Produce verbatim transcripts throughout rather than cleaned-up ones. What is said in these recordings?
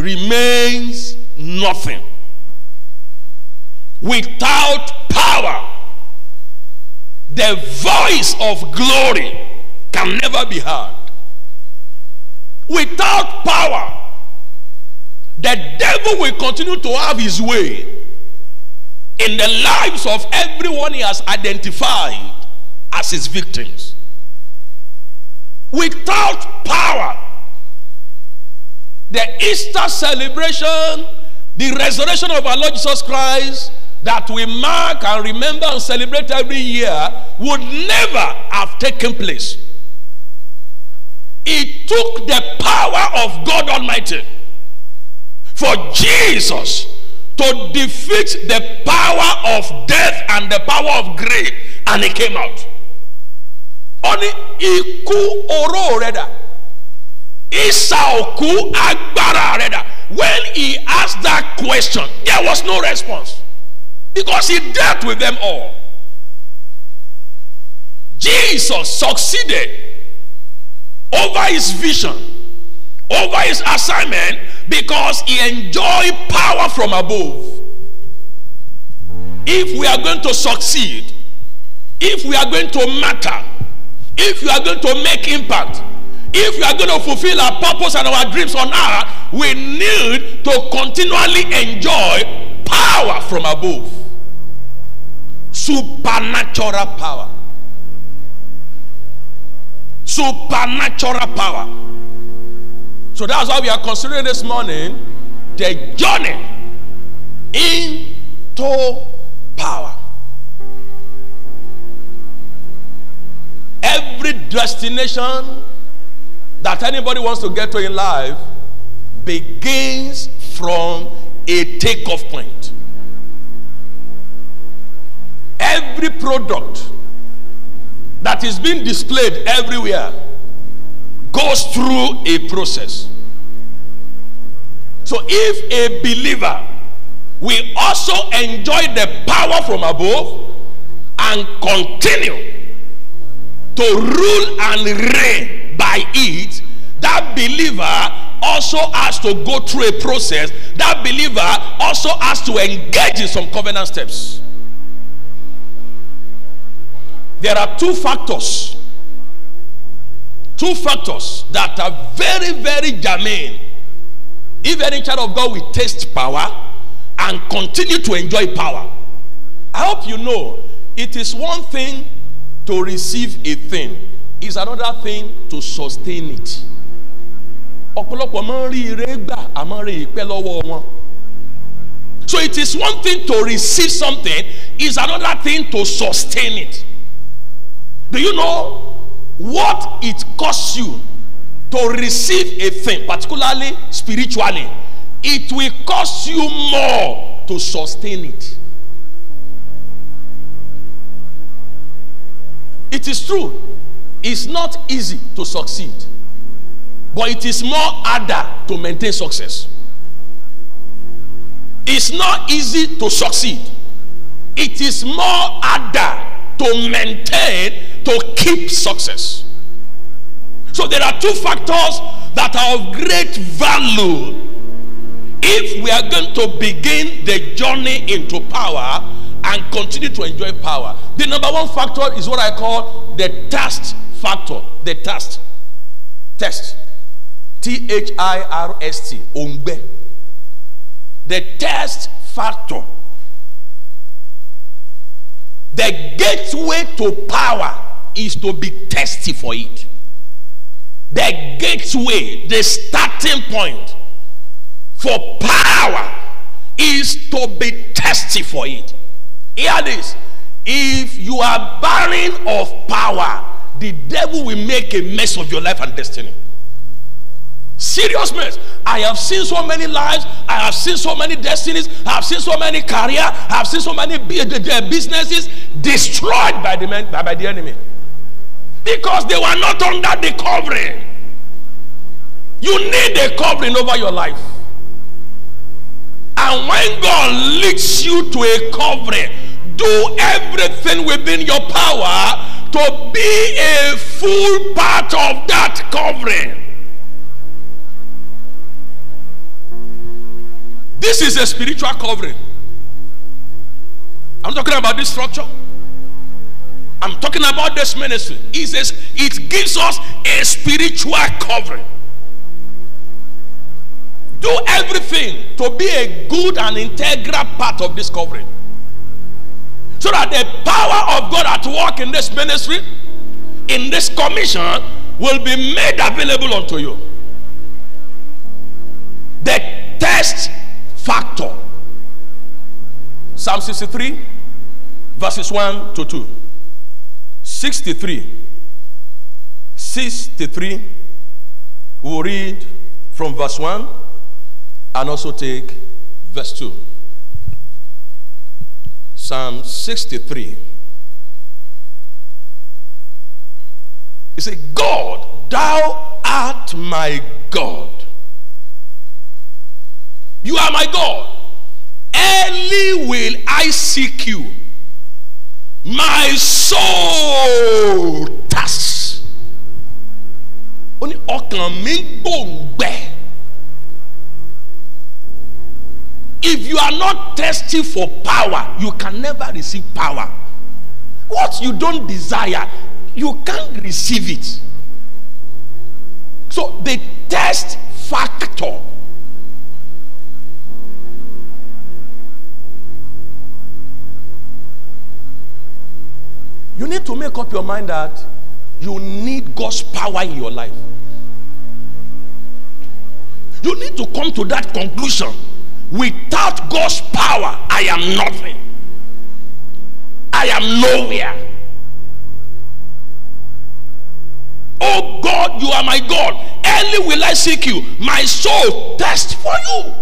remains nothing. Without power, the voice of glory can never be heard. Without power, the devil will continue to have his way in the lives of everyone he has identified as his victims. Without power, the Easter celebration, the resurrection of our Lord Jesus Christ that we mark and remember and celebrate every year, would never have taken place. It took the power of God Almighty for Jesus to defeat the power of death and the power of grave, and he came out. Oni iku oro reda, Isa oku agbara reda. When he asked that question, there was no response, because he dealt with them all. Jesus succeeded over his vision, over his assignment, because he enjoyed power from above. If we are going to succeed, if we are going to matter, if we are going to make impact, if we are going to fulfill our purpose and our dreams on earth, we need to continually enjoy power from above. Supernatural power. Supernatural power. So that's why we are considering this morning the journey into power. Every destination that anybody wants to get to in life begins from a takeoff point. Every product that is being displayed everywhere goes through a process. So if a believer will also enjoy the power from above and continue to rule and reign by it, that believer also has to go through a process. That believer also has to engage in some covenant steps. There are two factors, two factors that are very, very germane. If any child of God will taste power and continue to enjoy power, I hope you know it is one thing to receive a thing, it's another thing to sustain it. So it is one thing to receive something, it's another thing to sustain it. Do you know what it costs you to receive a thing, particularly spiritually? It will cost you more to sustain it. It is true, it's not easy to succeed, but it is more harder to maintain success. It's not easy to succeed. It is more harder to maintain, to keep success. So there are two factors that are of great value if we are going to begin the journey into power and continue to enjoy power. The number one factor is what I call the thirst factor. The thirst. Thirst. T H I R S T. Ongbe. The thirst factor. The gateway to power is to be thirsty for it. The gateway, the starting point for power is to be thirsty for it. Hear this. If you are barren of power, the devil will make a mess of your life and destiny. Serious mess. I have seen so many lives. I have seen so many destinies. I have seen so many careers. I have seen so many businesses destroyed by the, men, by, by the enemy, because they were not under the covering. You need a covering over your life. And when God leads you to a covering, do everything within your power to be a full part of that covering. This is a spiritual covering. I'm talking about this structure. I'm talking about this ministry. It says it gives us a spiritual covering. Do everything to be a good and integral part of this covering, so that the power of God at work in this ministry, in this commission, will be made available unto you. The test factor. Psalm sixty-three, verses one to two. sixty-three. sixty-three. We'll read from verse one and also take verse two. Psalm sixty-three. He said, God, thou art my God. You are my God. Early will I seek you. My soul thirsts. Only ọkàn mi gbòǹgbẹ. If you are not thirsty for power, you can never receive power. What you don't desire, you can't receive it. So the test factor. You need to make up your mind that you need God's power in your life. You need to come to that conclusion. Without God's power, I am nothing. I am nowhere. Oh God, you are my God. Early will I seek you. My soul thirsts for you.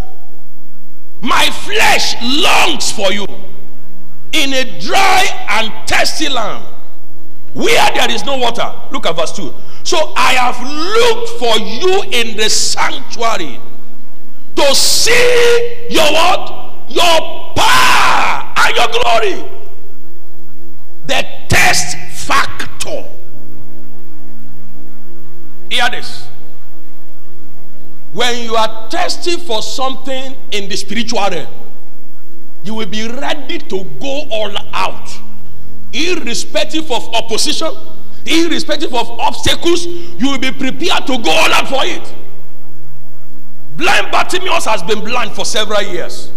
My flesh longs for you. In a dry and thirsty land, where there is no water. Look at verse two. So I have looked for you in the sanctuary, to see your what? Your power and your glory. The test factor. Hear this. When you are testing for something in the spiritual realm, you will be ready to go all out, irrespective of opposition, irrespective of obstacles. You will be prepared to go all out for it. Blind Bartimaeus has been blind for several years,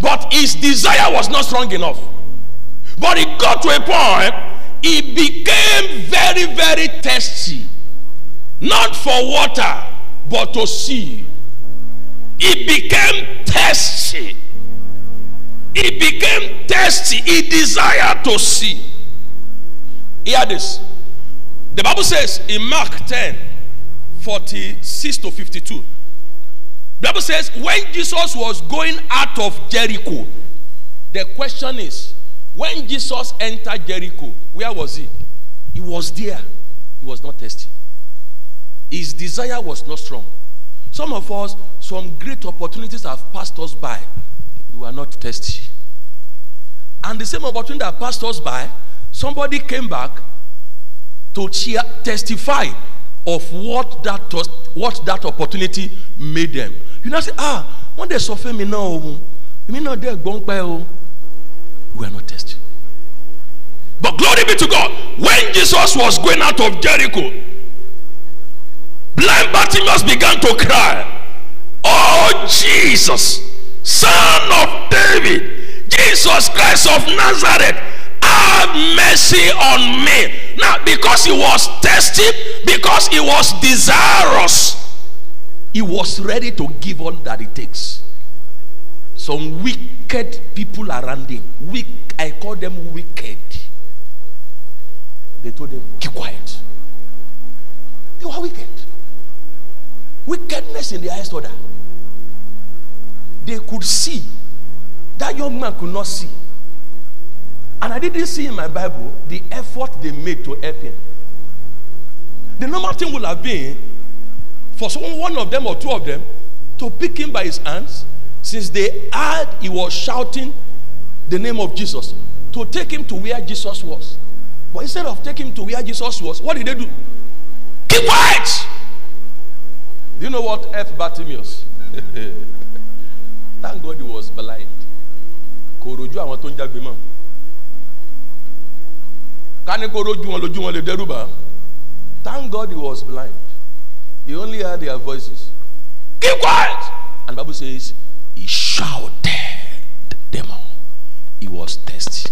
but his desire was not strong enough. But he got to a point, he became very, very thirsty, not for water, but to see. He became thirsty. He became thirsty. He desired to see. Hear this. The Bible says in Mark ten, forty-six to fifty-two. The Bible says when Jesus was going out of Jericho, the question is, when Jesus entered Jericho, where was he? He was there. He was not thirsty. His desire was not strong. Some of us, some great opportunities have passed us by. We are not thirsty. And the same opportunity that passed us by, somebody came back to cheer, testify of what that what that opportunity made them. You know, say, ah, when they suffer me now, me not there gone by. We are not thirsty. But glory be to God. When Jesus was going out of Jericho, blind Bartimaeus began to cry, "Oh Jesus, Son of David, Jesus Christ of Nazareth, have mercy on me." Now, because he was thirsty, because he was desirous, he was ready to give all that it takes. Some wicked people around him, weak, I call them wicked, they told him, keep quiet. You are wicked. Wickedness in the highest order. They could see. That young man could not see. And I didn't see in my Bible the effort they made to help him. The normal thing would have been for someone, one of them or two of them, to pick him by his hands, since they heard he was shouting the name of Jesus, to take him to where Jesus was. But instead of taking him to where Jesus was, what did they do? Keep quiet! Do you know what helped Bartimaeus? Thank God he was blind. Kò rojú àwọn tó ń jágbe mọ́. Ká ní kó rojú wọn lójú wọn lè dẹ́rùbà. Thank God he was blind. He only heard their voices. Keep quiet! And the Bible says, he shouted them out. He was thirsty.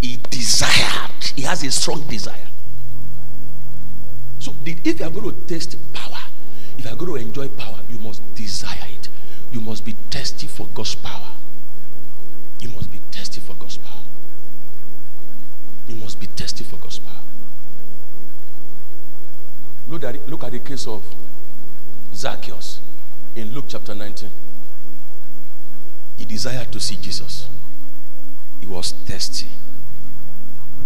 He desired. He has a strong desire. So if you are going to taste power, if you are going to enjoy power, you must desire it. You must be thirsty for God's power. You must be thirsty for God's power. You must be thirsty for God's power. Look at, look at the case of Zacchaeus in Luke chapter nineteen. He desired to see Jesus. He was thirsty.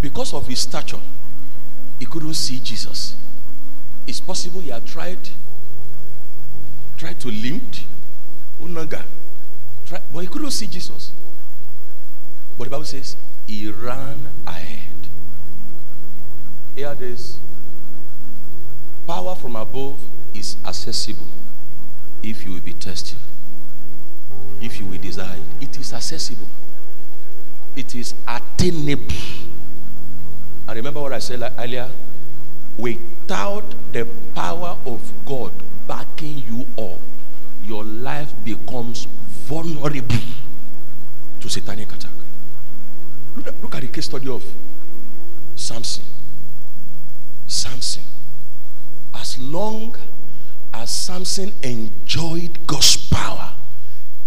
Because of his stature, he couldn't see Jesus. It's possible he had tried, tried to limp, unaga, tried, but he couldn't see Jesus. But the Bible says he ran ahead. Here it is. Power from above is accessible if you will be thirsty, if you will desire it. It is accessible. It is attainable. And remember what I said earlier, without the power of God backing you up, your life becomes vulnerable to satanic attack. Look at, look at the case study of Samson. Samson. As long as Samson enjoyed God's power,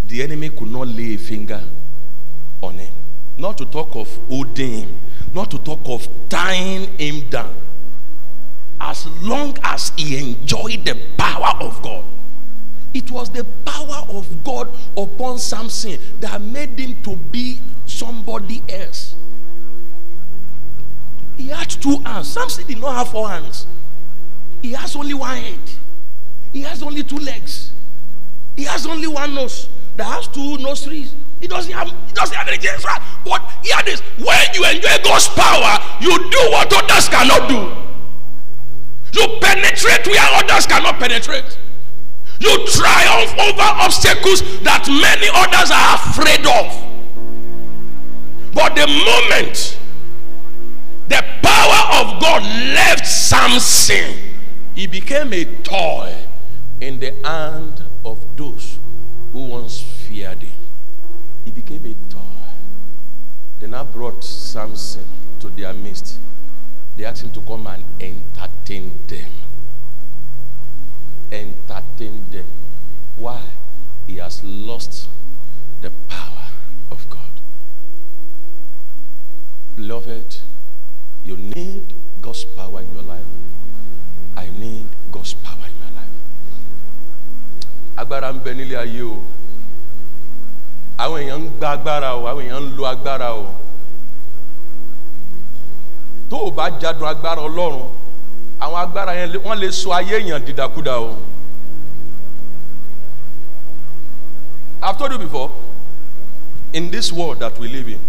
the enemy could not lay a finger on him. Not to talk of holding him. Not to talk of tying him down. As long as he enjoyed the power of God. It was the power of God upon Samson that made him to be somebody else. He had two hands. Samson did not have four hands. He has only one head. He has only two legs. He has only one nose. That has two nostrils. He doesn't have, he doesn't have any chance. But hear this. When you enjoy God's power, you do what others cannot do. You penetrate where others cannot penetrate. You triumph over obstacles that many others are afraid of. But the moment the power of God left Samson, he became a toy in the hand of those who once feared him. He became a toy. They now brought Samson to their midst. They asked him to come and entertain them. Entertain them. Why? He has lost the power of God. Beloved, you need God's power in your life. I need God's power in my life. Agbára ń bẹ nílé ayé o. Àwọn èèyàn ń gba agbára o, àwọn èèyàn ń lo agbára o. Tó o bá jádùn agbára Ọlọ́run, àwọn agbára yẹn wọ́n lè sọ ayé èèyàn dìdàkudà o. I've told you before, in this world that we live in,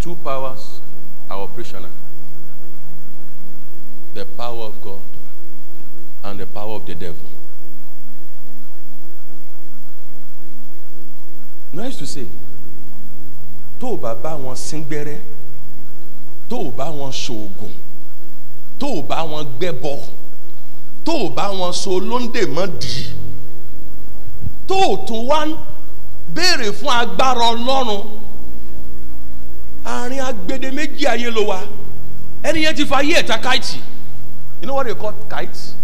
two powers are operational. The power of God and the power of the devil. Now I used to say, tó bá bá wọn síngbẹ́rẹ́, tó bá wọn ṣoògùn, tó bá wọn gbẹ́bọ, tó bá wọn so lóńdè mọ́dì, tó tún wá béèrè fún agbára Ọlọ́run. Àárín agbede méjì ayé ló wà. Ẹni yẹn ti fa ayé ẹ̀ta káìtì. You know what they call kites?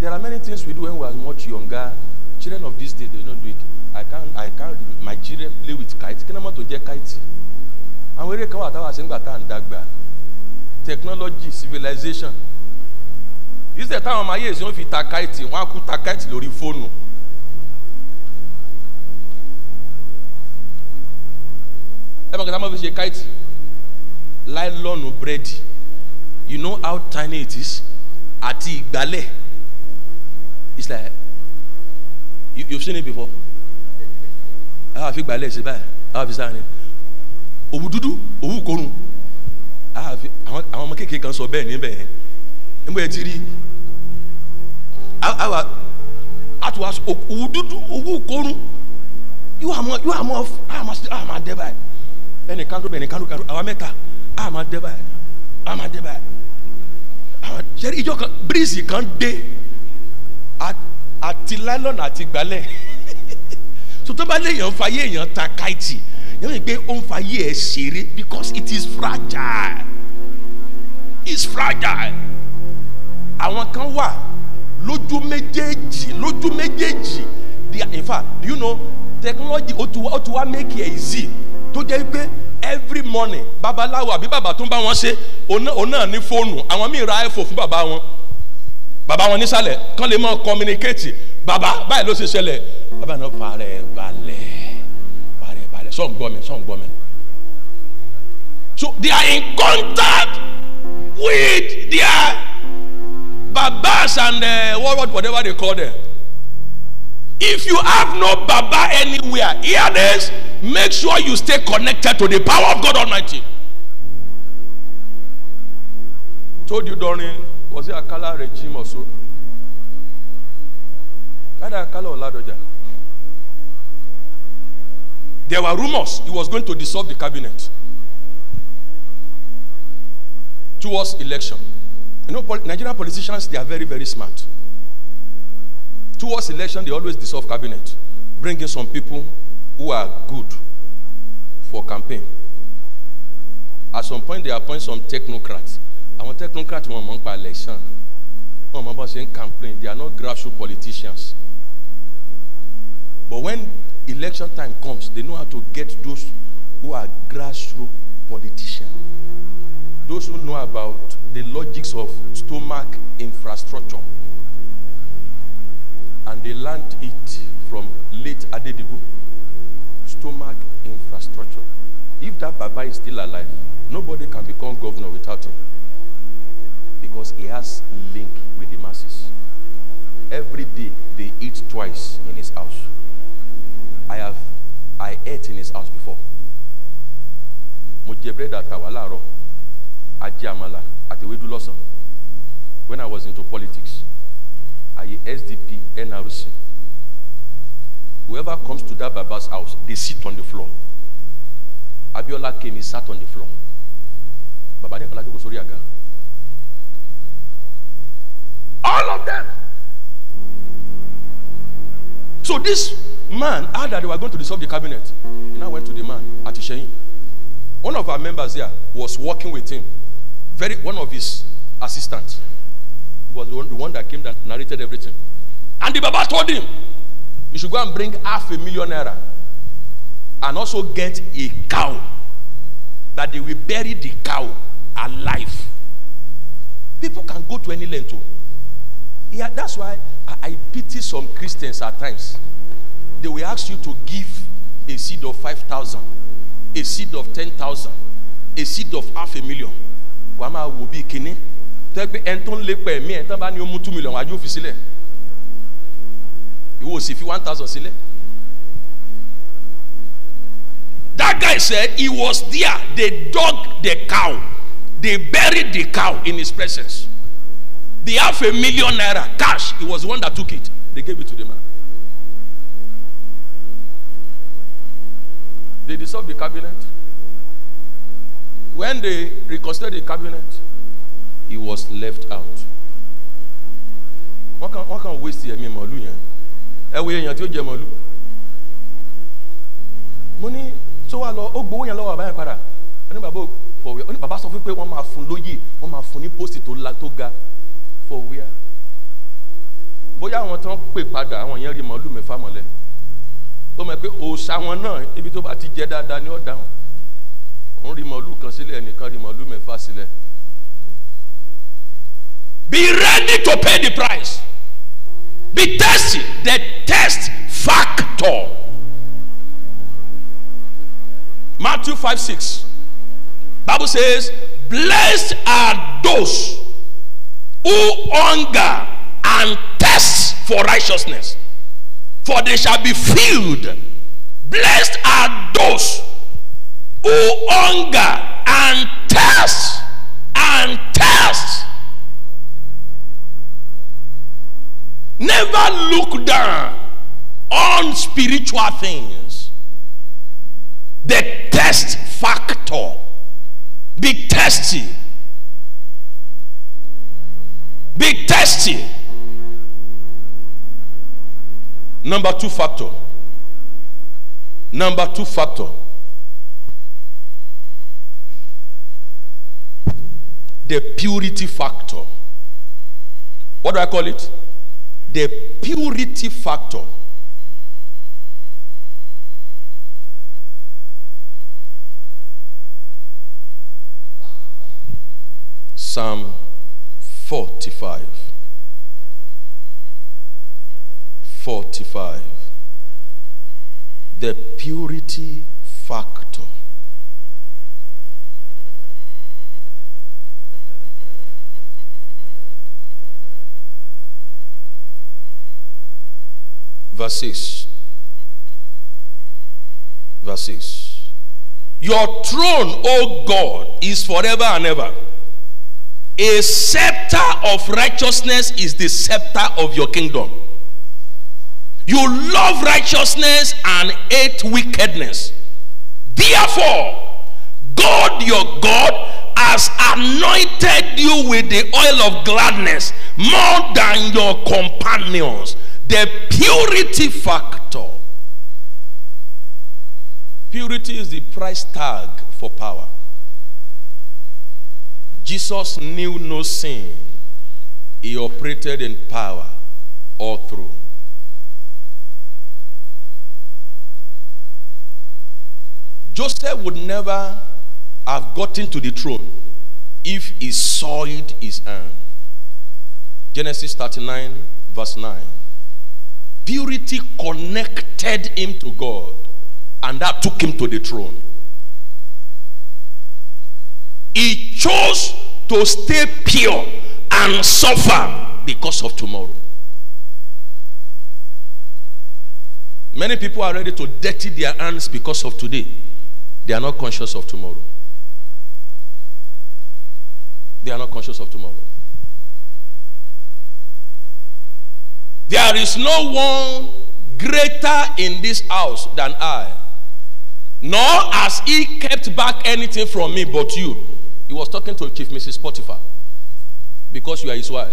There are many things we do when we are much younger. Children of this day, they don't do it. I can't, I can't, my children play with kites. Can I not to get kites? And we recover that was in Bata and Dagba. Technology, civilization. This is the time of my years, you know, if you take kites, one could take kites, lórí phone. Every time I see kites, nylon bread. You know how tiny it is? Ati Igbale. It's like, you, you've seen it before. Ah, fi Igbale, ṣe báyìí. Ah, fi sáré. Òwú dúdú, òwú korun. Ah, fi àwọn ọmọ kékeré kan sọ bẹ́ẹ̀ níbẹ̀. Níbo ẹ ti rí? Àwọn at was Udu You are more, you are more, I must, I am a debate. And a country, and a country, our meta, I am a debate. I am a debate. Jerry, you can't breeze, you can't day at Tilalon at Ballet. So, the ballet, your fire, your takaiti, you pay on fire series because it is fragile. It's fragile. Àwọn kan wà lójú méjèèjì lójú méjèèjì in fact you know technology ó tún wá ó tún wá make it easy tó jẹ́ pé every morning babaláwo àbí bàbá tó ń bá wọn ṣe òun náà òun náà ní fóònù àwọn míì ra iPhone fún bàbá wọn bàbá wọn nísàlẹ̀ kán lè máa communicate bàbá báyìí ló ṣe ṣẹlẹ̀ bàbá náà fàrẹ̀ balẹ̀ fàrẹ̀ balẹ̀ sọ̀ ń gbọ́ mi sọ̀ ń gbọ́ mi so they are in contact with their babas and uh, what, whatever they call them. If you have no baba anywhere, hear this, make sure you stay connected to the power of God Almighty. Told you during, was it Akala regime or so? There were rumors he was going to dissolve the cabinet towards election. You know, Nigerian politicians, they are very, very smart. Towards election, they always dissolve cabinet, bring in some people who are good for campaign. At some point, they appoint some technocrats. And when technocrats were among by election, one member saying campaign, they are not grassroots politicians. But when election time comes, they know how to get those who are grassroots politicians. Those who know about the logics of stomach infrastructure, and they learned it from late Adedibu. Stomach infrastructure. If that Baba is still alive, nobody can become governor without him, because he has link with the masses. Every day they eat twice in his house. I have, I ate in his house before. When I was into politics, I S D P, N R C. Whoever comes to that Baba's house, they sit on the floor. Abiola came, he sat on the floor. All of them. So this man, heard that they were going to dissolve the cabinet. He now went to the man, Atishayin. One of our members here was working with him. Very one of his assistants was the one, the one that came that narrated everything. And the Baba told him, you should go and bring half a million naira and also get a cow, that they will bury the cow alive. People can go to any length. Yeah, that's why I, I pity some Christians at times. They will ask you to give a seed of five thousand, a seed of ten thousand, a seed of half a million. Wama will be kini. Tell me, Anton Lepe, me, and Tabani, you two million. Are you officially? You will see if you want thousand sile. That guy said he was there. They dug the cow, they buried the cow in his presence. The half a million naira cash, he was the one that took it. They gave it to the man. They dissolved the cabinet. When they reconstructed the cabinet, he was left out. What can what can waste the Malu? Money, so I law, oh, boy, and law, I remember for only Babas of people, one my phone, Loyi, one my phone, posted to Latoga for where. Boy, I want to pay Pada, I want to hear Malu, my family. Oh, my people, oh, someone, if you talk about Tijeda, Daniel down. Be ready to pay the price. Be tested. The test factor. Matthew five six. Bible says, blessed are those who hunger and thirst for righteousness, for they shall be filled. Blessed are those who hunger and thirst and thirst. Never never look down on spiritual things. The test factor. Be testy. Be testy. Number two factor. Number two factor. The purity factor. What do I call it? The purity factor. Psalm forty-five. forty-five. The purity factor. Verse six. Verse six. Your throne, O God, is forever and ever. A scepter of righteousness is the scepter of your kingdom. You love righteousness and hate wickedness. Therefore, God your God has anointed you with the oil of gladness more than your companions. The purity factor. Purity is the price tag for power. Jesus knew no sin. He operated in power all through. Joseph would never have gotten to the throne if he soiled his hand. Genesis thirty-nine, verse nine. Purity connected him to God, and that took him to the throne. He chose to stay pure and suffer because of tomorrow. Many people are ready to dirty their hands because of today. They are not conscious of tomorrow. They are not conscious of tomorrow. There is no one greater in this house than I, nor has he kept back anything from me but you. He was talking to Chief Missus Potiphar, because you are his wife.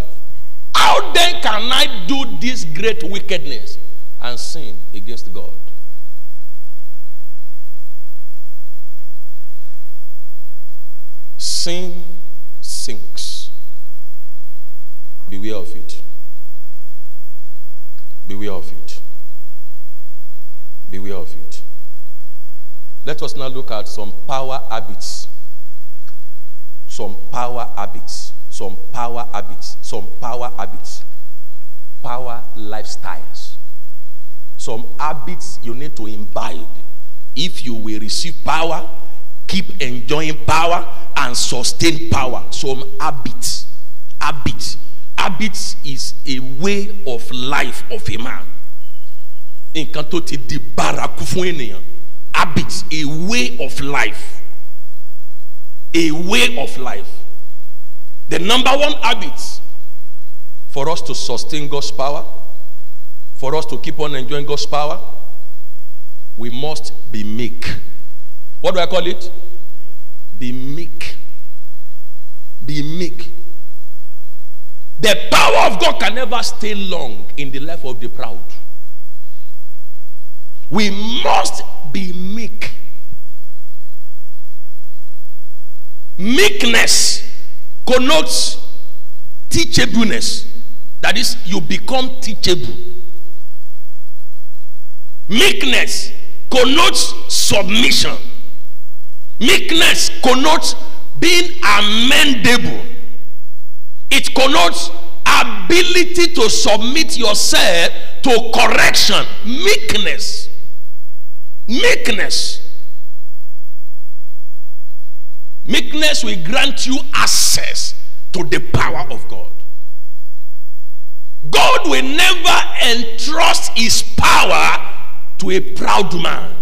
How then can I do this great wickedness and sin against God? Sin sinks. Beware of it. Beware of it. Beware of it. Let us now look at some power habits. Some power habits. Some power habits. Some power habits. Power lifestyles. Some habits you need to imbibe if you will receive power, keep enjoying power, and sustain power. Some habits. Habits. Habits is a way of life of a man. Habits, a way of life. A way of life. The number one habit for us to sustain God's power, for us to keep on enjoying God's power, we must be meek. What do I call it? Be meek. Be meek. The power of God can never stay long in the life of the proud. We must be meek. Meekness connotes teachableness. That is, you become teachable. Meekness connotes submission. Meekness connotes being amendable. It connotes ability to submit yourself to correction. Meekness. Meekness. Meekness will grant you access to the power of God. God will never entrust his power to a proud man.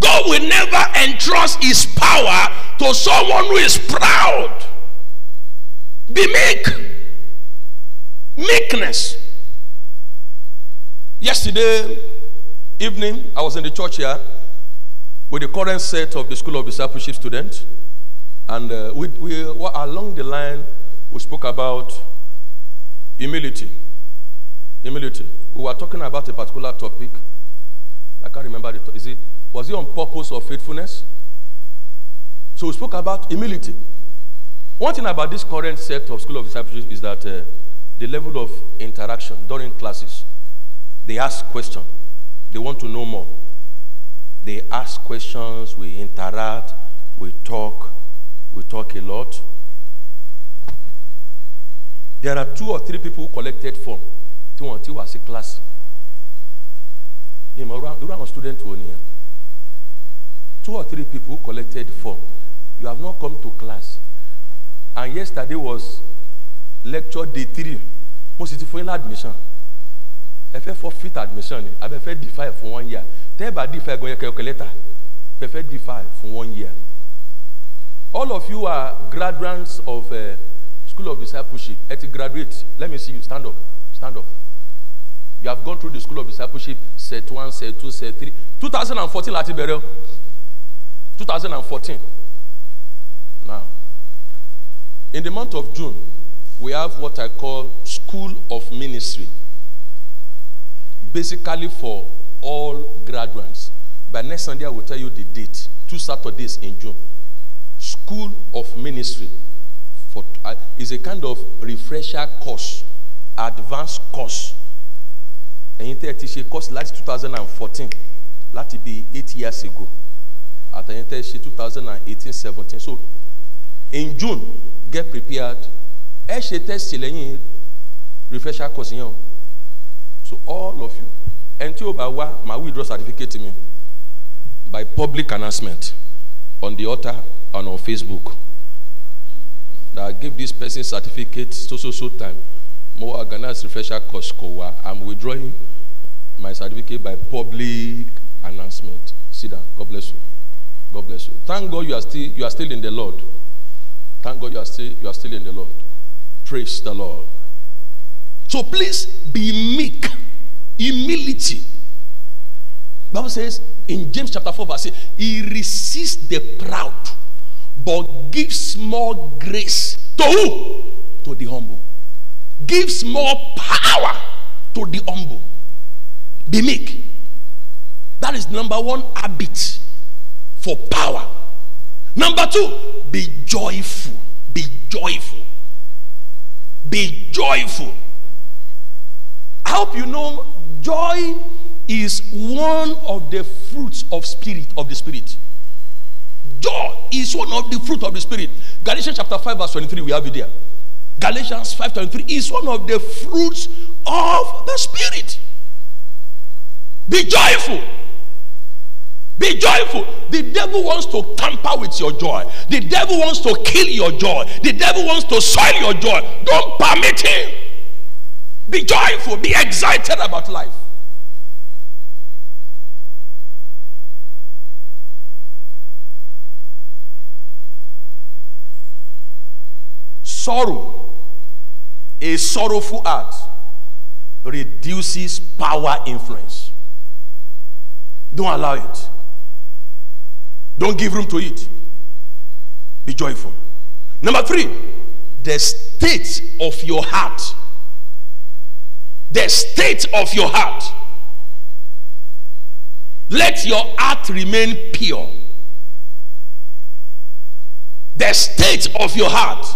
God will never entrust his power to someone who is proud. Be meek. Meekness. Yesterday evening, I was in the church here with the current set of the School of Discipleship students, and uh, we, we were along the line. We spoke about humility. Humility. We were talking about a particular topic. I can't remember the topic. Is it? Was it on purpose or faithfulness? So we spoke about humility. One thing about this current set of School of Discipleship is that uh, the level of interaction during classes. They ask questions. They want to know more. They ask questions. We interact. We talk. We talk a lot. There are two or three people who collected form. Two or three was a class. You are a student only. Two or three people who collected form. You have not come to class. And yesterday was lecture day three. Most is for admission. I prefer forfeit admission. I prefer defy for one year. Tell by defy going to calculator. I prefer defy for one year. All of you are graduates of uh, School of Discipleship. At graduate, let me see you stand up. Stand up. You have gone through the School of Discipleship, set one, set two, set three. twenty fourteen, Latibere. twenty fourteen. Now, in the month of June, we have what I call School of Ministry. Basically for all graduates. By next Sunday, I will tell you the date. Two Saturdays in June. School of Ministry for, uh, is a kind of refresher course, advanced course. And she course last twenty fourteen, that to be eight years ago. At twenty eighteen seventeen. So in June, get prepared. Refresher course. So all of you, until my withdrawal certificate to me by public announcement on the altar and on Facebook that I give this person certificate so so so time more organized refresher course. I'm withdrawing my certificate by public announcement. Sit down. God bless you. God bless you. Thank God you are still you are still in the Lord. Thank God you are still you are still in the Lord. Praise the Lord. So please be meek. Humility. The Bible says in James chapter four verse eight, he resists the proud, but gives more grace to who? To the humble. Gives more power to the humble. Be meek. That is number one habit for power. Number two, be joyful. Be joyful. Be joyful. I hope you know joy is one of the fruits of spirit of the spirit. Joy is one of the fruit of the spirit. Galatians chapter five verse twenty-three, we have it there. Galatians five twenty-three is one of the fruits of the spirit. Be joyful. Be joyful. The devil wants to tamper with your joy. The devil wants to kill your joy. The devil wants to soil your joy. Don't permit him. Be joyful. Be excited about life. Sorrow, a sorrowful heart, reduces power influence. Don't allow it. Don't give room to it. Be joyful. Number three, the state of your heart. The state of your heart. Let your heart remain pure. The state of your heart.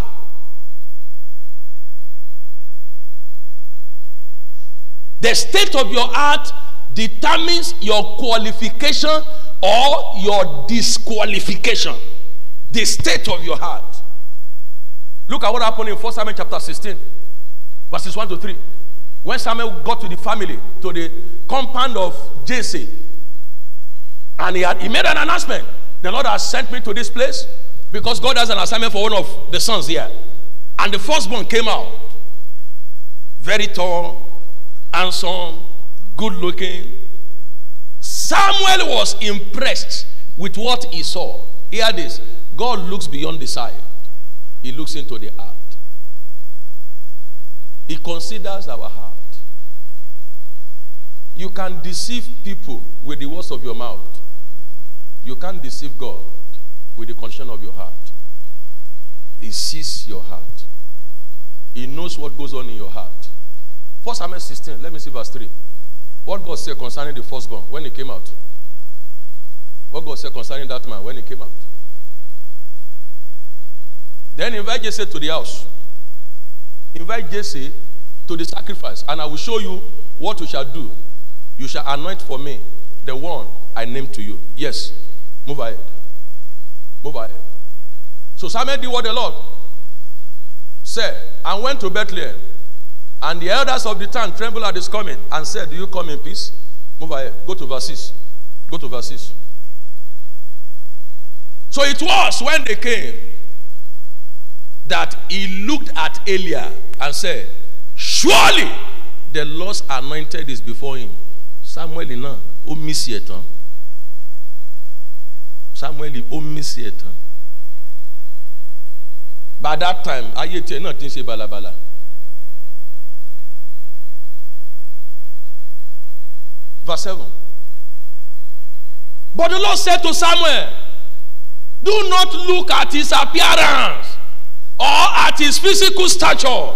The state of your heart determines your qualification or your disqualification. The state of your heart. Look at what happened in First Samuel chapter sixteen, verses one to three. When Samuel got to the family, to the compound of Jesse, and he, had, he made an announcement. The Lord has sent me to this place because God has an assignment for one of the sons here. And the firstborn came out, very tall, handsome, good looking. Samuel was impressed with what he saw. Hear this. God looks beyond the sight. He looks into the heart. He considers our heart. You can deceive people with the words of your mouth. You can't deceive God with the condition of your heart. He sees your heart. He knows what goes on in your heart. First Samuel sixteen, let me see verse three. What God said concerning the firstborn when he came out. What God said concerning that man when he came out. Then invite Jesse to the house. Invite Jesse to the sacrifice, and I will show you what you shall do. You shall anoint for me the one I named to you. Yes. Move ahead. Move ahead. So Samuel did what the Lord said and went to Bethlehem. And the elders of the town trembled at his coming and said, do you come in peace? Move ahead. Go to verse six. Go to verse six. So it was when they came that he looked at Eliab and said, surely the Lord's anointed is before him. Samuel iná ó mísì ẹ̀ tán. Samuel ó mísì ẹ̀ tán. By that time, ayé tiẹ̀ náà ti ń ṣe balabala. Verse seven. But the Lord said to Samuel, do not look at his appearance or at his physical stature,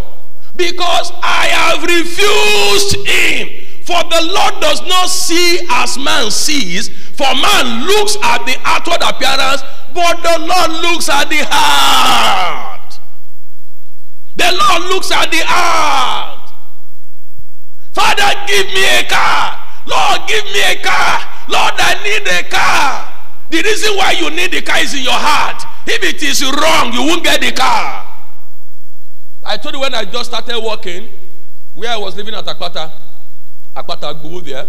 because I have refused him. For the Lord does not see as man sees, for man looks at the outward appearance, but the Lord looks at the heart. The Lord looks at the heart. Father, give me a car. Lord, give me a car. Lord, I need a car. The reason why you need the car is in your heart. If it is wrong, you won't get the car. I told you when I just started working, where I was living at Akpata, Akpata Guru there,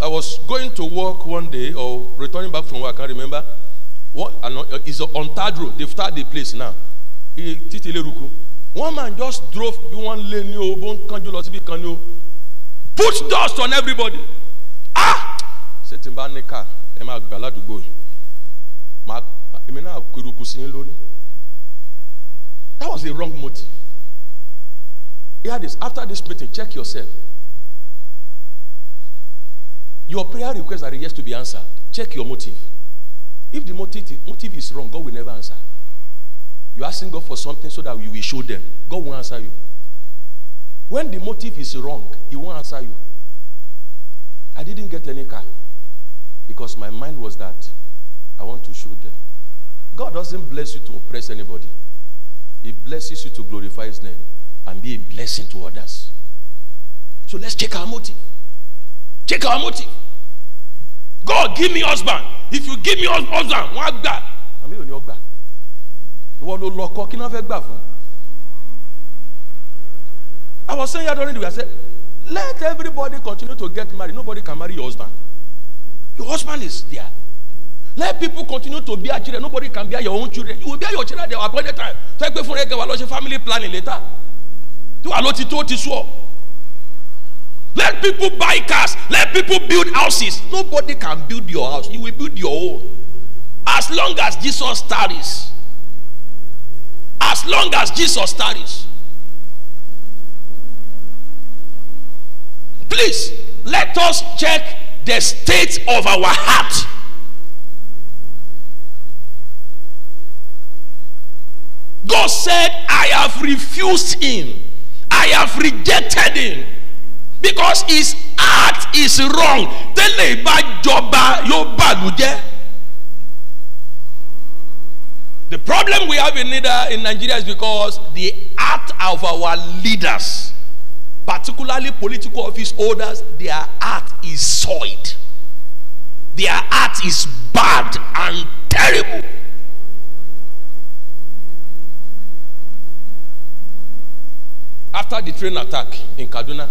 I was going to work one day or returning back from work, I can't remember. What, it's on third road, they've started the place now. One man just drove one lane, put dust on everybody. Ah! That was the wrong motive. Hear this. After this meeting, check yourself. Your prayer requests are yet to be answered. Check your motive. If the motive, motive is wrong, God will never answer. You're asking God for something so that you will show them. God won't answer you. When the motive is wrong, He won't answer you. I didn't get any car because my mind was that I want to show them. God doesn't bless you to oppress anybody. He blesses you to glorify His name and be a blessing to others. So let's check our motive. Check our motive. God, give me husband. If you give me husband, what God? I mean, you God. You want to lock up? You know God. I was saying here during the week, I said, let everybody continue to get married. Nobody can marry your husband. Your husband is there. Let people continue to bear children. Nobody can bear your own children. You will bear your children at your appointed time. Take me for a family planning later. Let people buy cars. Let people build houses. Nobody can build your house. You will build your own. As long as Jesus tarries. As long as Jesus tarries. Please, let us check the state of our heart. God said, I have refused him. I have rejected him. Because his heart is wrong. The problem we have in Nigeria is because the heart of our leaders, particularly political office holders, their heart is soiled. Their heart is bad and terrible. After the train attack in Kaduna,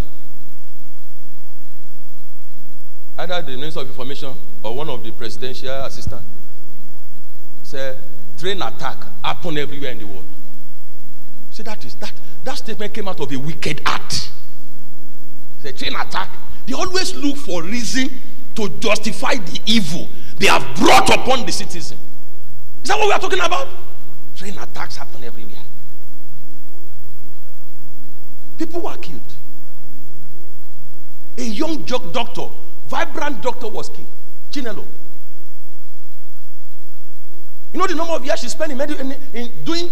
either the Minister of Information or one of the presidential assistants said, train attack happened everywhere in the world. See, that is that that statement came out of a wicked act. The train attack, they always look for reason to justify the evil they have brought upon the citizen. Is that what we are talking about? Train attacks happen everywhere. People were killed. A young doctor, vibrant doctor was killed. Chinelo. You know the number of years she spent in, med in, in doing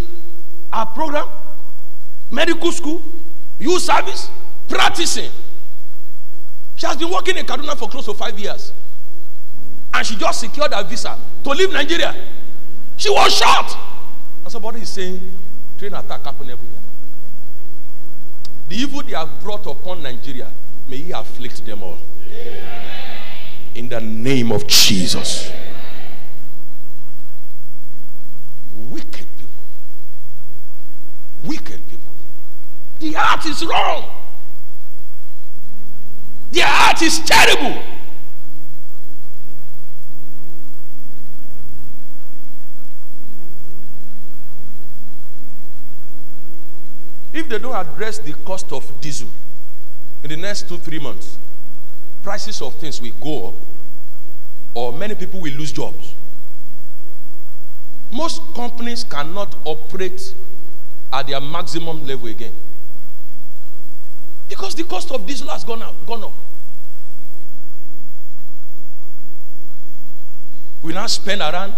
her program? Medical school, youth service, practicing. She has been working in Kaduna for close to five years. And she just secured her visa to leave Nigeria. She was shot. And somebody is saying, train attack happened everywhere. The evil they have brought upon Nigeria, may he afflict them all. Amen. In the name of Jesus. Amen. Wicked people. Wicked people. The heart is wrong. Their heart is terrible. If they don't address the cost of diesel in the next two, three months, prices of things will go up, or many people will lose jobs. Most companies cannot operate at their maximum level again because the cost of diesel has gone up. Gone up. We now spend around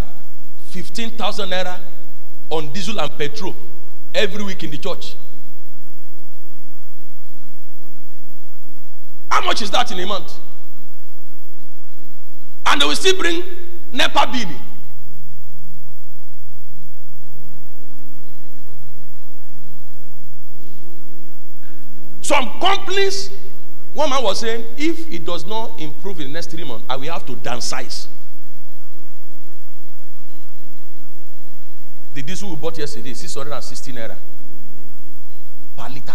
fifteen thousand naira on diesel and petrol every week in the church. How much is that in a month? And they will still bring N E P A bill. Some companies, one man was saying, if it does not improve in the next three months, I will have to downsize. The diesel we bought yesterday, six hundred sixteen naira per liter.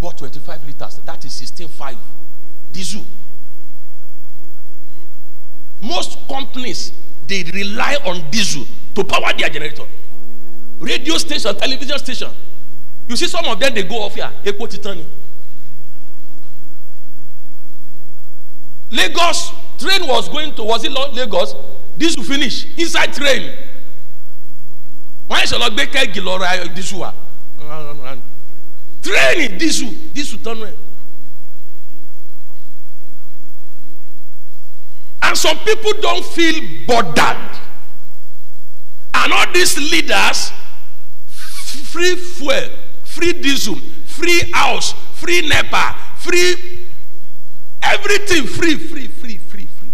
Bought twenty-five liters, that is sixteen point five diesel. Most companies, they rely on diesel to power their generator. Radio station, television station. You see some of them, they go off here. Lagos, train was going to, was it Lagos? Diesel finish, inside train. Why shall I be Gilora diesel? Training diesel, diesel turn. And some people don't feel bothered. And all these leaders, free fuel, free diesel, free house, free N E P A, free everything, free, free, free, free, free.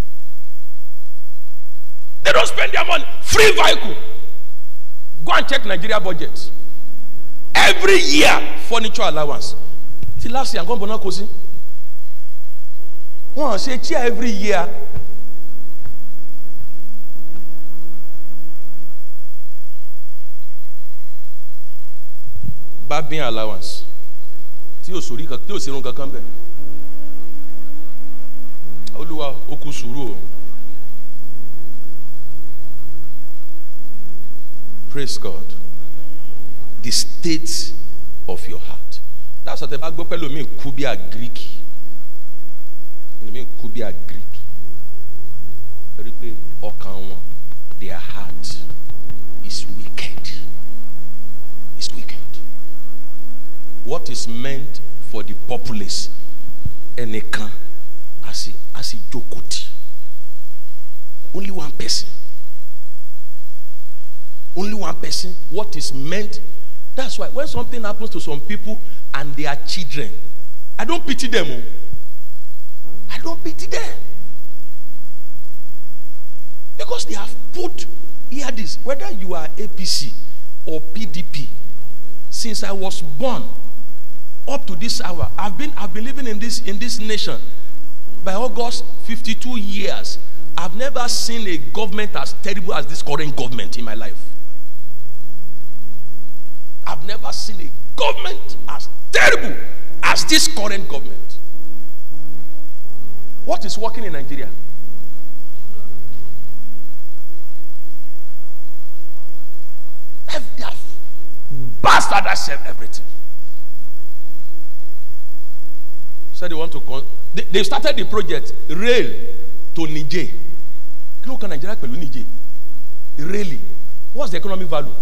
They don't spend their money. Free vehicle. Go and check Nigeria budget. Every year, furniture allowance. Till last year, I'm going to cozy. One say chair every year. Babbing allowance. Tio Surika, Tio Sirunga Kambe. Oluwa Okusuru. Praise God. The state of your heart. That's what the Bible could be a Greek. Could be a Greek. Their heart is wicked. It's wicked. What is meant for the populace? Eneka as as jokoti. Only one person. Only one person. What is meant? That's why when something happens to some people and they are children, I don't pity them. I don't pity them. Because they have put, hear this, whether you are A P C or P D P, since I was born up to this hour, I've been, I've been living in this, in this nation. By August, fifty-two years, I've never seen a government as terrible as this current government in my life. I've never seen a government as terrible as this current government. What is working in Nigeria? They have bastardized everything. So they want to con they, they've started the project rail to Niger. Look at Nigeria, Niger. Really, what's the economic value?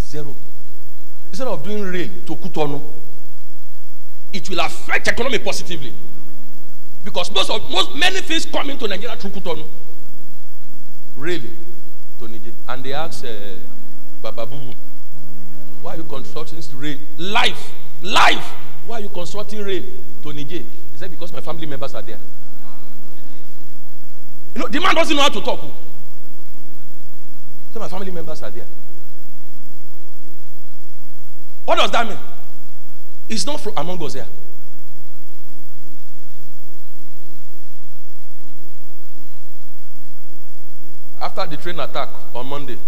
Zero. instead of doing rail to Cotonou, it will affect economy positively, because most of most many things come into Nigeria through Cotonou, really, to Nigeria. And they ask uh, Baba Bubu, why are you constructing rail? Life, life. Why are you constructing rail to Nigeria? He said, because my family members are there. You know, the man doesn't know how to talk. So my family members are there. What does that mean? It's not from among us here. After the train attack on Monday,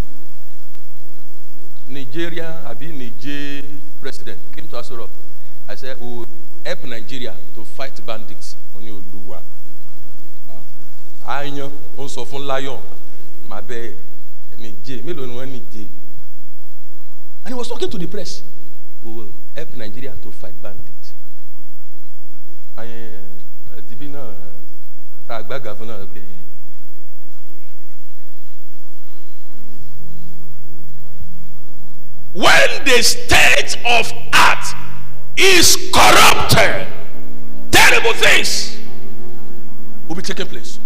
Nigeria, I mean Niger president, came to us Europe. I said, we will help Nigeria to fight bandits. I know, also from Lion, my baby, Niger, Melon, Niger. And he was talking to the press. We will help Nigeria to fight bandits. And the Bina, Agba governor, when the state of art is corrupted, terrible things will be taking place.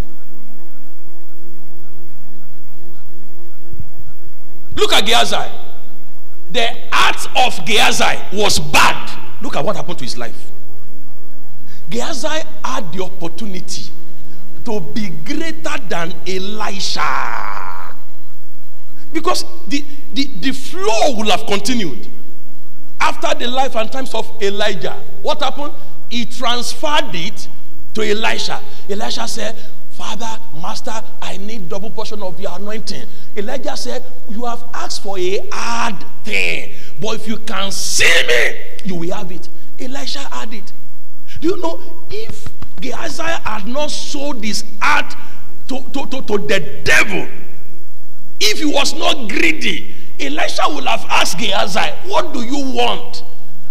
Look at Gehazi. The art of Gehazi was bad. Look at what happened to his life. Gehazi had the opportunity to be greater than Elisha, because the, the, the flow will have continued. After the life and times of Elijah, what happened? He transferred it to Elisha. Elisha said, Father, Master, I need double portion of your anointing. Elijah said, you have asked for a hard thing, but if you can see me, you will have it. Elisha had it. Do you know, if Gehazi had not sold his heart to, to, to, to the devil, if he was not greedy, Elisha would have asked Gehazi, what do you want?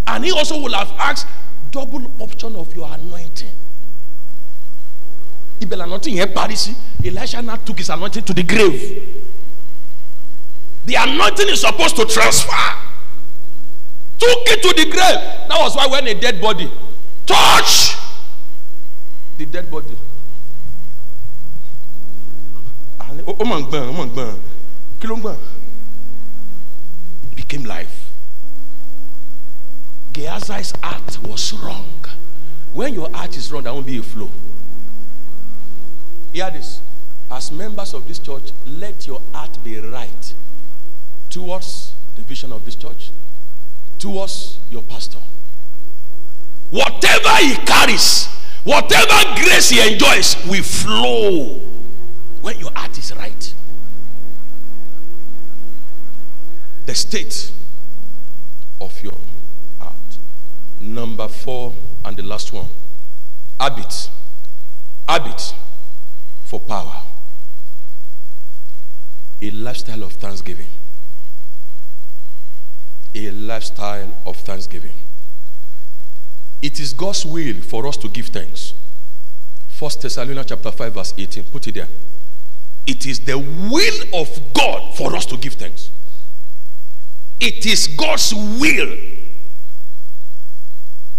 And he also would have asked, double portion of your anointing. Elisha now took his anointing to the grave. The anointing is supposed to transfer. Took it to the grave. That was why when a dead body touched the dead body, it became life. Gehazi's heart was wrong. When your heart is wrong, there won't be a flow. Hear this. As members of this church, let your heart be right towards the vision of this church, towards your pastor. Whatever he carries, whatever grace he enjoys, will flow when your heart is right. The state of your heart. Number four and the last one. Habit. Habit. For power, a lifestyle of thanksgiving, a lifestyle of thanksgiving. It is God's will for us to give thanks. First Thessalonians chapter five verse eighteen. Put it there. It is the will of God for us to give thanks. It is God's will.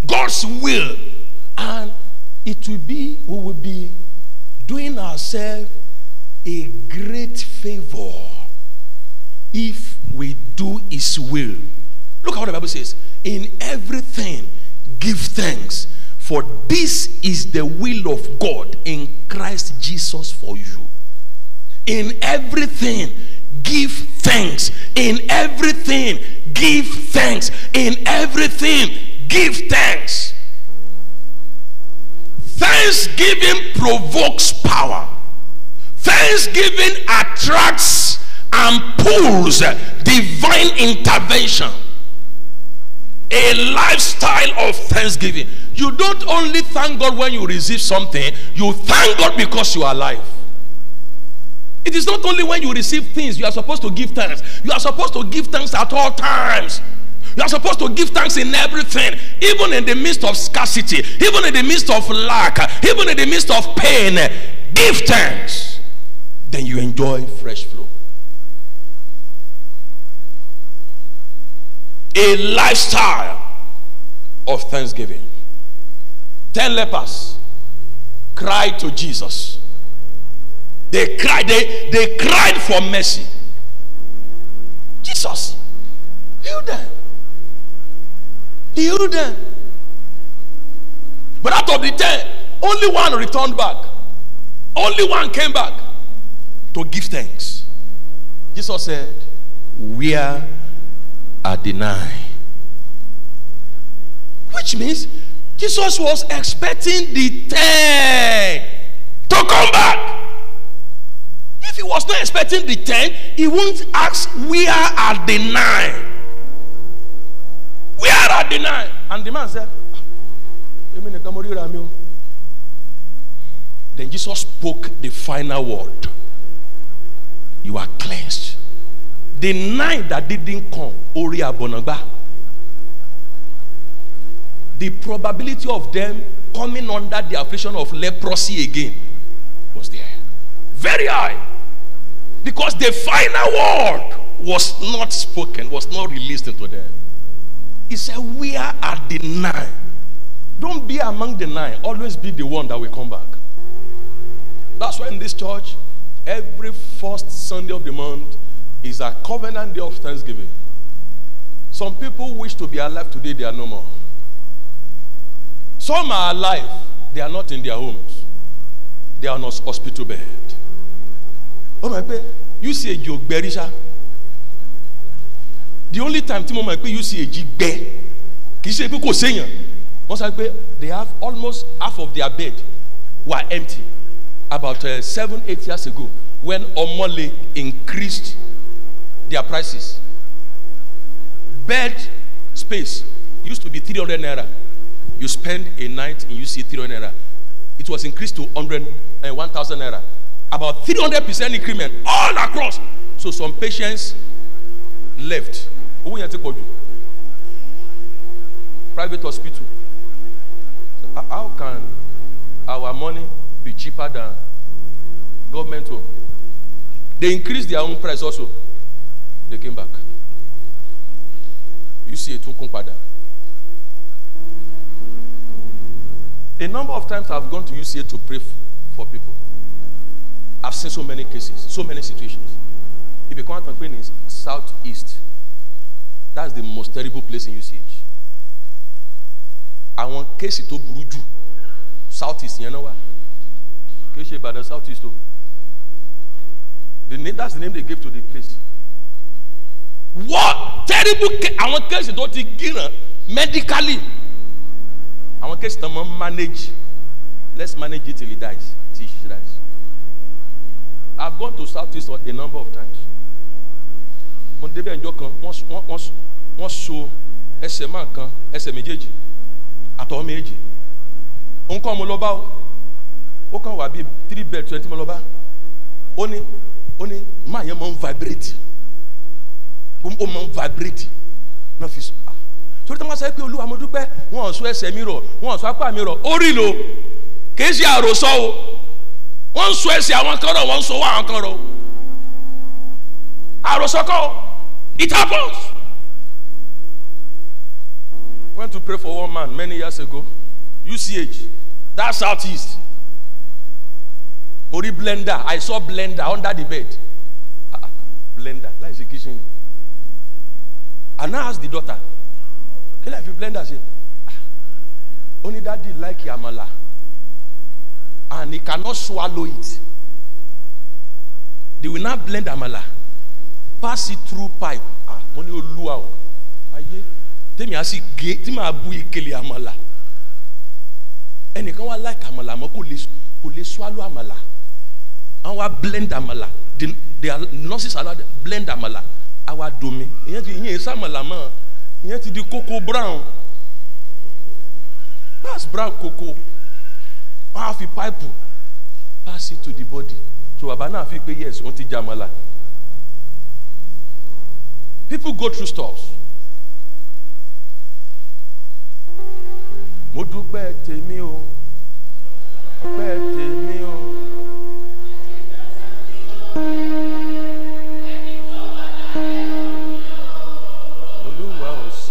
God's will, and it will be. We will be doing ourselves a great favor if we do his will. Look at what the Bible says. In everything, give thanks, for this is the will of God in Christ Jesus for you. In everything, give thanks. In everything, give thanks. In everything, give thanks. Thanksgiving provokes power. Thanksgiving attracts and pulls divine intervention. A lifestyle of thanksgiving. You don't only thank God when you receive something, you thank God because you are alive. It is not only when you receive things you are supposed to give thanks. You are supposed to give thanks at all times. You are supposed to give thanks in everything, even in the midst of scarcity, even in the midst of lack, even in the midst of pain. Give thanks. Then you enjoy fresh flow. a lifestyle of thanksgiving. Ten lepers cried to Jesus. They cried, they, they cried for mercy. Jesus, heal them. Heal them. But out of the ten, only one returned back. Only one came back to give thanks. Jesus said, where are the nine? Which means Jesus was expecting the ten to come back. If he was not expecting the ten, he wouldn't ask, where are the nine? Where are the nine? And the man said, then Jesus spoke the final word. You are cleansed. The nine that didn't come, Oria Bonagba. The probability of them coming under the affliction of leprosy again was there. Very high. Because the final word was not spoken, was not released into them. He said, we are at the nine. Don't be among the nine. Always be the one that will come back. That's why in this church, every first Sunday of the month is a covenant day of thanksgiving. Some people wish to be alive today, they are no more. Some are alive, they are not in their homes. They are on hospital bed. Oh my God, you see a joke berisha. The only time you see a jig bed, they have almost half of their bed were empty. About uh, seven, eight years ago, when Omole increased their prices, bed space used to be three hundred naira. You spend a night and you see three hundred naira. It was increased to one thousand naira. About three hundred percent increment all across. So some patients left. Private hospital. So how can our money be cheaper than government home? They increased their own price also. They came back. You see, it won't come back. A number of times I've gone to U C A to pray for people. I've seen so many cases, so many situations. If you can't complain, it's Southeast. That's the most terrible place in U C H. I want cases to Buruju, Southeast, you know what? Keshe by the Southeast. The name, that's the name they gave to the place. What terrible case! I want cases to Tigina medically. I want case to manage. Let's manage it till he dies. Till she dies. I've gone to Southeast a number of times. When they be enjoying, once, once, once so, S M A can, S M J, Atomage, Uncle Moloba, Okan Wabi, three bed twenty Moloba, only, only my mom vibrate, um vibrate, no fish. So the master people, I'm going to once we see mirror, once we see mirror, orilo, kesi aroso, once we see one color, once we see one color, aroso ko, it happens. Went to pray for one man many years ago, U C H, that's Southeast. Ori blender, I saw blender under the bed. Uh, blender, like the kitchen. And I asked the daughter. Can I have a blender? Say, only daddy like Yamala. And he cannot swallow it. They will not blend Amala. Pass it through pipe. Ah, money will luau. Aye. Tell me, I see gate. Tell me, Abu Ikeli Amala. And he can't like Amala. I'm going swallow Amala. Our blend Amala. The, the nurses allowed blend Amala. Our domain. You know, Amala man. You have to do cocoa brown. Pass brown cocoa. Half a pipe. Pass it to the body. So Abana Afi pay yes until Jamala. People go through stores. Modu bete mi o, bete mi o. Modu wa o.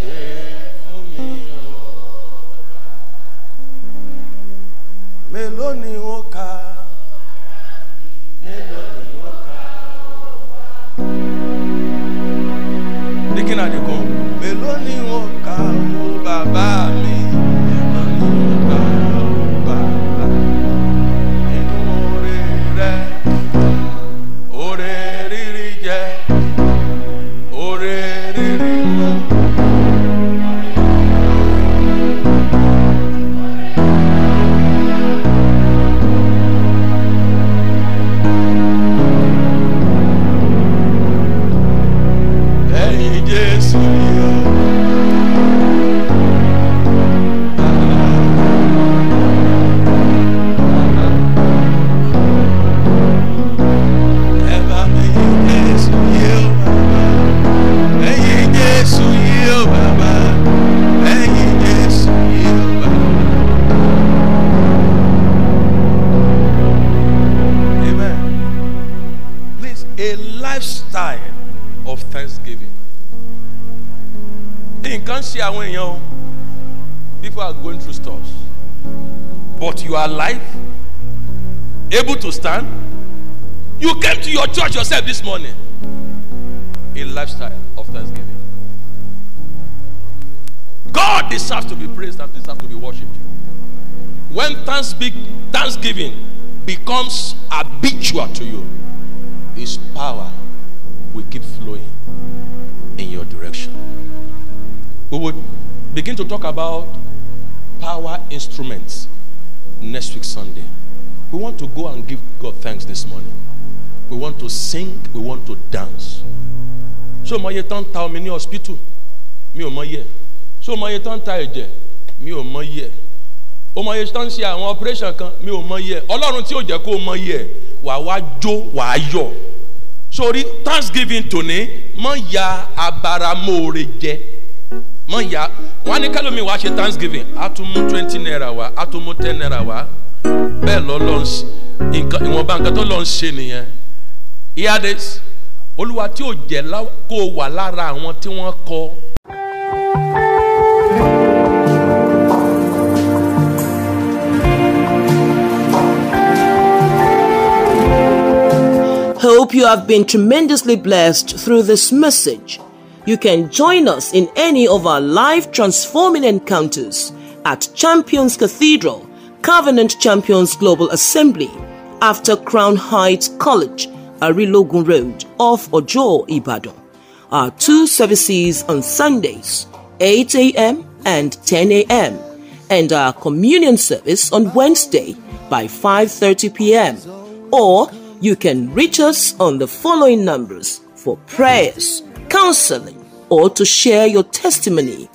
People are going through stuff, but you are alive, able to stand. You came to your church yourself this morning. A lifestyle of thanksgiving. God deserves to be praised and deserves to be worshipped. When thanksgiving becomes habitual to you, His power will keep flowing in your direction. We would begin to talk about power instruments next week Sunday. We want to go and give God thanks this morning. We want to sing, we want to dance. So my tan ta mi ni hospital mi o mo ye. So my tan ta eje mi o mo ye. O mo ye tan se awon operation kan mi o mo ye. Olorun ti o je ko mo ye wa wa jo wa yo. So thanksgiving toni mo ya abara mo re je. Manya, one economy watch a Thanksgiving. Atumu twenty naira wa, atumu ten naira wa. Bello lunch in one bank at all lunch senior. Hear this. Oluwati o je la ko wa lara awon ti won ko. Hope you have been tremendously blessed through this message. You can join us in any of our live transforming encounters at Champions Cathedral, Covenant Champions Global Assembly, after Crown Heights College, Arilogun Road, off Ojo, Ibadan. Our two services on Sundays, eight a m and ten a m, and our communion service on Wednesday by five thirty p m Or you can reach us on the following numbers for prayers, counseling, or to share your testimony: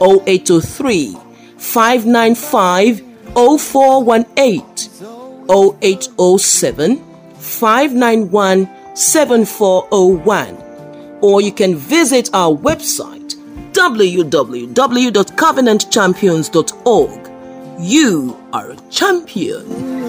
oh eight oh three, five nine five, oh four one eight, oh eight oh seven, five nine one, seven four oh one, or you can visit our website w w w dot covenant champions dot org. You are a champion.